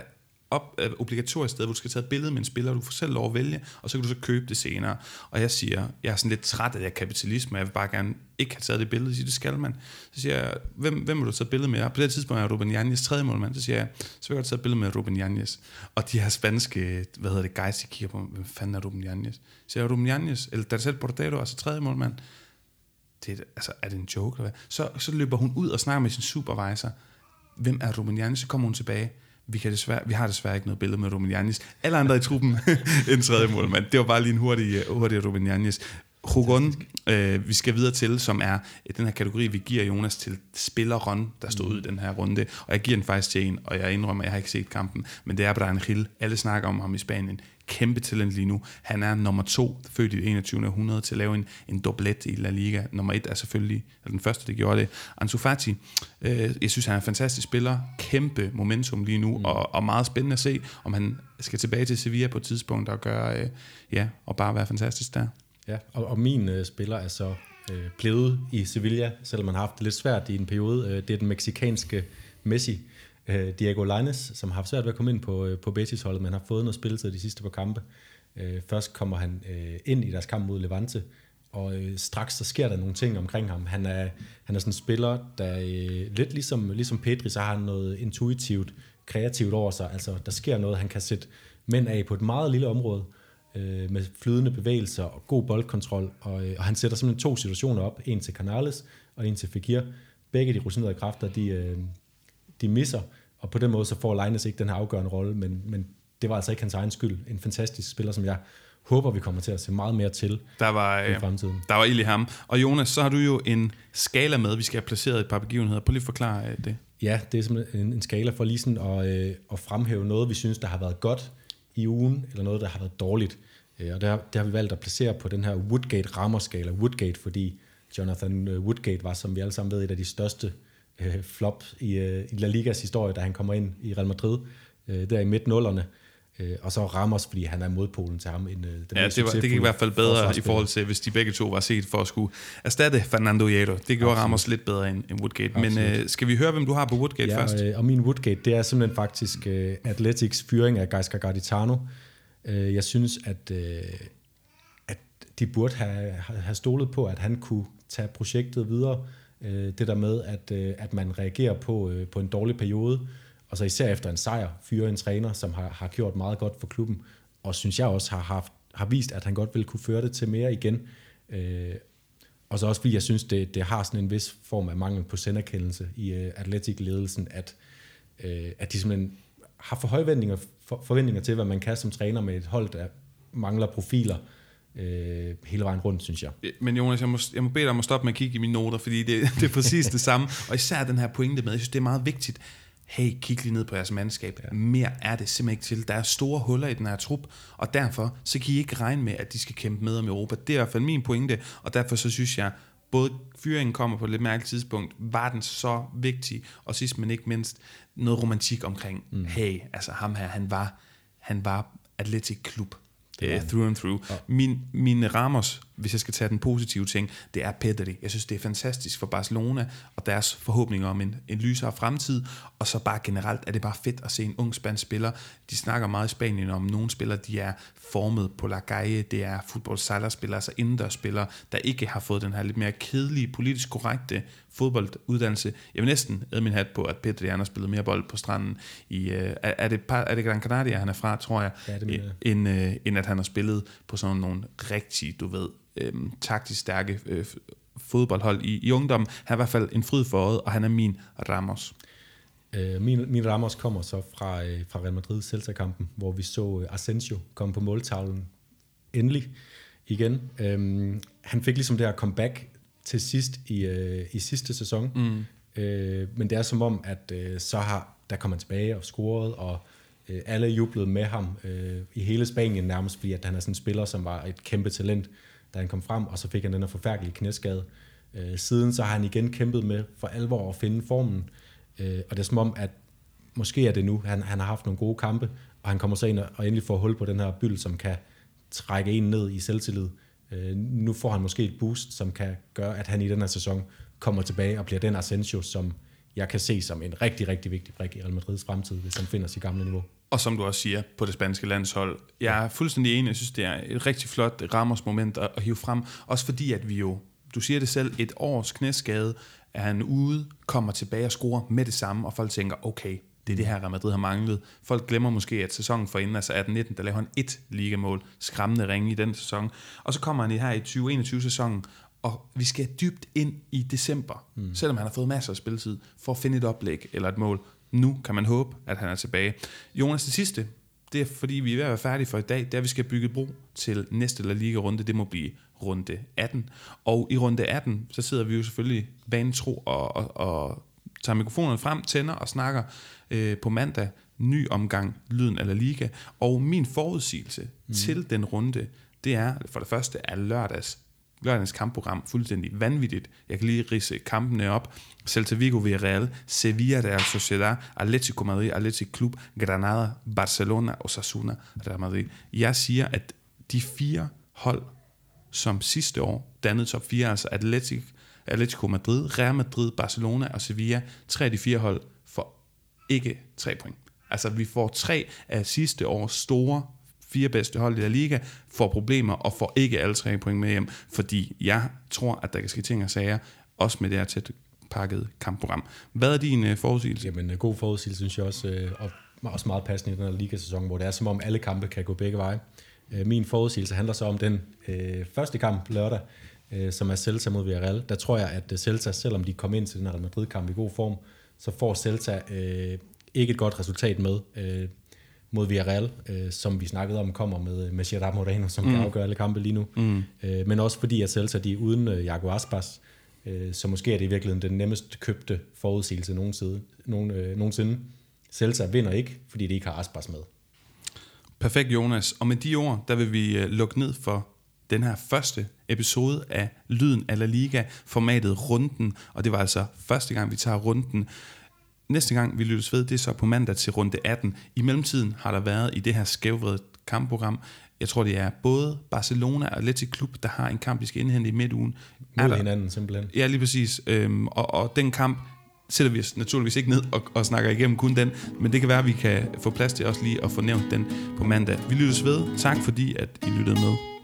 op, øh, obligatorisk sted, hvor du skal tage et billede med en spiller, du får selv lov at vælge, og så kan du så købe det senere. Og jeg siger, jeg er sådan lidt træt af det kapitalisme, og jeg vil bare gerne ikke have taget det billede. Jeg siger, det skal man. Så siger jeg, hvem, hvem vil du tage et billede med? Og på det tidspunkt er Ruben Yanez tredje målmand. Så siger jeg, så vil jeg godt tage et billede med Ruben Yanez. Og de her spanske, hvad hedder det, guys, de kigger på, hvem fanden er Ruben Yanez? Så siger jeg, Ruben Yanez, eller Tercel Portero, altså tredje målmand. Det er, altså, er det en joke eller hvad? Så, så løber hun ud og snakker med sin supervisor. Hvem er Ruben Yanez? Så kommer hun tilbage. Vi, kan desværre, vi har desværre ikke noget billede med Ruben Yanez. Alle andre i truppen en tredje målmand. Det var bare lige en hurtig, hurtig Ruben Yanez. Hugon, øh, vi skal videre til, som er den her kategori, vi giver Jonas til spilleren, der stod ud i den her runde. Og jeg giver den faktisk til en, og jeg indrømmer, at jeg har ikke set kampen. Men det er Brian Gil. Alle snakker om ham i Spanien. Kæmpe talent lige nu. Han er nummer to, født i det enogtyvende århundrede, til at lave en, en doublet i La Liga. Nummer et er selvfølgelig, eller den første, der gjorde det, Ansu Fati. Øh, jeg synes, han er en fantastisk spiller. Kæmpe momentum lige nu, mm. og, og meget spændende at se, om han skal tilbage til Sevilla på et tidspunkt, der gør, øh, ja, og bare være fantastisk der. Ja, og, og min øh, spiller er så øh, blevet i Sevilla, selvom man har haft det lidt svært i en periode. Øh, det er den meksikanske Messi, øh, Diego Lainez, som har haft svært ved at komme ind på, øh, på Betis-holdet, men har fået noget spilletid de sidste par kampe. Øh, først kommer han øh, ind i deres kamp mod Levante, og øh, straks så sker der nogle ting omkring ham. Han er, han er sådan en spiller, der øh, lidt ligesom, ligesom Pedri, så har han noget intuitivt, kreativt over sig. Altså, der sker noget, han kan sætte mænd af på et meget lille område, med flydende bevægelser og god boldkontrol, og, og han sætter simpelthen to situationer op, en til Canales og en til Fekir. Begge de rutinerede kræfter, de, de misser, og på den måde så får Lainez ikke den her afgørende rolle, men, men det var altså ikke hans egen skyld. En fantastisk spiller, som jeg håber, vi kommer til at se meget mere til der var, i fremtiden. Der var ild i ham. Og Jonas, så har du jo en skala med, vi skal have placeret et par begivenheder. Prøv lige at forklare det. Ja, det er simpelthen en skala for lige sådan at, at fremhæve noget, vi synes, der har været godt i ugen, eller noget, der har været dårligt. Og der, der har vi valgt at placere på den her Woodgate-Ramos-skala. Woodgate, fordi Jonathan Woodgate var, som vi alle sammen ved, et af de største øh, flop i, øh, i La Ligas historie, da han kommer ind i Real Madrid, øh, der i midt-nullerne. Øh, og så Ramos, fordi han er modpolen til ham. End, øh, den ja, det, var, det gik i hvert fald bedre i forhold til, hvis de begge to var set for at skulle erstatte Fernando Hierro. Det gjorde Absolut. Ramos lidt bedre end, end Woodgate. Absolut. Men øh, skal vi høre, hvem du har på Woodgate ja, først? Øh, og min Woodgate, det er simpelthen faktisk øh, Atletics fyring af Gaizka Garitano. Jeg synes, at, at de burde have, have stolet på, at han kunne tage projektet videre. Det der med, at, at man reagerer på, på en dårlig periode, og så især efter en sejr, fyre en træner, som har, har gjort meget godt for klubben, og synes jeg også har, haft, har vist, at han godt ville kunne føre det til mere igen. Og så også fordi jeg synes, det, det har sådan en vis form af mangel på selverkendelse i Atletic-ledelsen, at, at de simpelthen har for høje forventninger til, hvad man kan som træner med et hold, der mangler profiler, øh, hele vejen rundt, synes jeg. Men Jonas, jeg må, jeg må bede dig om at stoppe med at kigge i mine noter, fordi det, det er præcis det samme. Og især den her pointe med, jeg synes, det er meget vigtigt. Hey, kig lige ned på jeres mandskab. Ja. Mere er det simpelthen ikke til. Der er store huller i den her trup, og derfor så kan I ikke regne med, at de skal kæmpe med om Europa. Det er i hvert fald min pointe, og derfor så synes jeg, både fyringen kommer på et lidt mærkeligt tidspunkt, var den så vigtig, og sidst men ikke mindst, noget romantik omkring, mm. hey, altså ham her, han var, han var Atletic-klub. Det er through and through. Ja. Min, min Ramos, hvis jeg skal tage den positive ting, det er Pedri. Jeg synes, det er fantastisk for Barcelona og deres forhåbninger om en, en lysere fremtid. Og så bare generelt er det bare fedt at se en ung spansk spiller. De snakker meget i Spanien om nogle spillere, de er formet på La Gaia. Det er fodboldspillere, altså indendørsspillere, der ikke har fået den her lidt mere kedelige, politisk korrekte fodbolduddannelse. Jeg vil næsten æde min hat på, at Pedri har spillet mere bold på stranden. I, øh, er, det, er det Gran Canaria, han er fra, tror jeg, ja, det end, øh, end at han har spillet på sådan nogle rigtige, du ved, Øhm, taktisk stærke øh, fodboldhold i, i ungdommen. Han er i hvert fald en fryd for øjet, og han er min Ramos. Øh, min, min Ramos kommer så fra, øh, fra Real Madrid Celta-kampen, hvor vi så øh, Asensio komme på måltavlen endelig igen. Øhm, han fik ligesom det her comeback til sidst i, øh, i sidste sæson. Mm. Øh, men det er som om, at øh, så har, der kom han tilbage og scorede, og øh, alle jublede med ham øh, i hele Spanien nærmest, fordi at han er sådan en spiller, som var et kæmpe talent, da han kom frem, og så fik han den her forfærdelige knæskade. Øh, siden så har han igen kæmpet med for alvor at finde formen, øh, og det er som om, at måske er det nu, han, han har haft nogle gode kampe, og han kommer så ind og, og endelig får hul på den her byld, som kan trække en ned i selvtillid. Øh, nu får han måske et boost, som kan gøre, at han i den her sæson kommer tilbage og bliver den Asensio, som jeg kan se som en rigtig, rigtig vigtig brik i Real Madrids fremtid, hvis han finder sit gamle niveau. Og som du også siger, på det spanske landshold. Jeg er fuldstændig enig, jeg synes, det er et rigtig flot Ramos-moment at, at hive frem. Også fordi, at vi jo, du siger det selv, et års knæskade, er han ude, kommer tilbage og scorer med det samme, og folk tænker, okay, det er det her, Real Madrid har manglet. Folk glemmer måske, at sæsonen forinden, altså atten nitten, der laver han et ligamål, skræmmende ringe i den sæson. Og så kommer han her i tyve enogtyve-sæsonen, og vi skal dybt ind i december, mm. selvom han har fået masser af spilletid, for at finde et oplæg eller et mål. Nu kan man håbe, at han er tilbage. Jonas, det sidste, det er fordi vi er ved at være færdige for i dag, det er, at vi skal bygge bro til næste La Liga-runde. Det må blive runde atten. Og i runde atten, så sidder vi jo selvfølgelig vanetro og, og, og tager mikrofonen frem, tænder og snakker øh, på mandag. Ny omgang, lyden af La Liga. Og min forudsigelse mm. til den runde, det er, for det første er lørdags Lørdagens kampprogram fuldstændig vanvittigt. Jeg kan lige ridse kampene op. Celta Vigo, Villarreal, Sevilla, Real Sociedad, Atletico Madrid, Athletic Club, Granada, Barcelona, Osasuna, Real Madrid. Jeg siger, at de fire hold, som sidste år dannede top fire, altså Atletic, Atletico Madrid, Real Madrid, Barcelona og Sevilla, tre af de fire hold får ikke tre point. Altså, vi får tre af sidste års store fire bedste hold i La Liga, får problemer og får ikke alle tre point med hjem, fordi jeg tror, at der kan ske ting og sager, også med det her tæt pakket kampprogram. Hvad er din forudsigelse? Jamen, god forudsigelse, synes jeg også, og også meget passende i den her ligasæson, hvor det er som om alle kampe kan gå begge veje. Min forudsigelse handler så om den øh, første kamp lørdag, øh, som er Celta mod Villarreal. Der tror jeg, at Celta, selvom de kom ind til den her Real Madrid-kamp i god form, så får Celta øh, ikke et godt resultat med øh, mod Villarreal, øh, som vi snakkede om, kommer med, med Gerard Moreno, som mm. kan afgøre alle kampe lige nu. Mm. Øh, men også fordi, at Celta de er uden øh, Iago Aspas, øh, så måske er det i virkeligheden den nemmest købte forudsigelse nogensinde. Nogen, øh, nogensinde. Celta vinder ikke, fordi de ikke har Aspas med. Perfekt, Jonas. Og med de ord, der vil vi øh, lukke ned for den her første episode af Lyden af La Liga, formatet Runden, og det var altså første gang, vi tager Runden. Næste gang vi lyttes ved, det er så på mandag til runde atten. I mellemtiden har der været i det her skævvredet kampprogram, jeg tror det er både Barcelona og Athletic Klub, der har en kamp, de skal indhente i midtugen. Mod der... hinanden simpelthen. Ja, lige præcis. Øhm, og, og den kamp sætter vi naturligvis ikke ned og, og snakker igennem kun den, men det kan være, at vi kan få plads til også lige at få nævnt den på mandag. Vi lyttes ved. Tak fordi, at I lyttede med.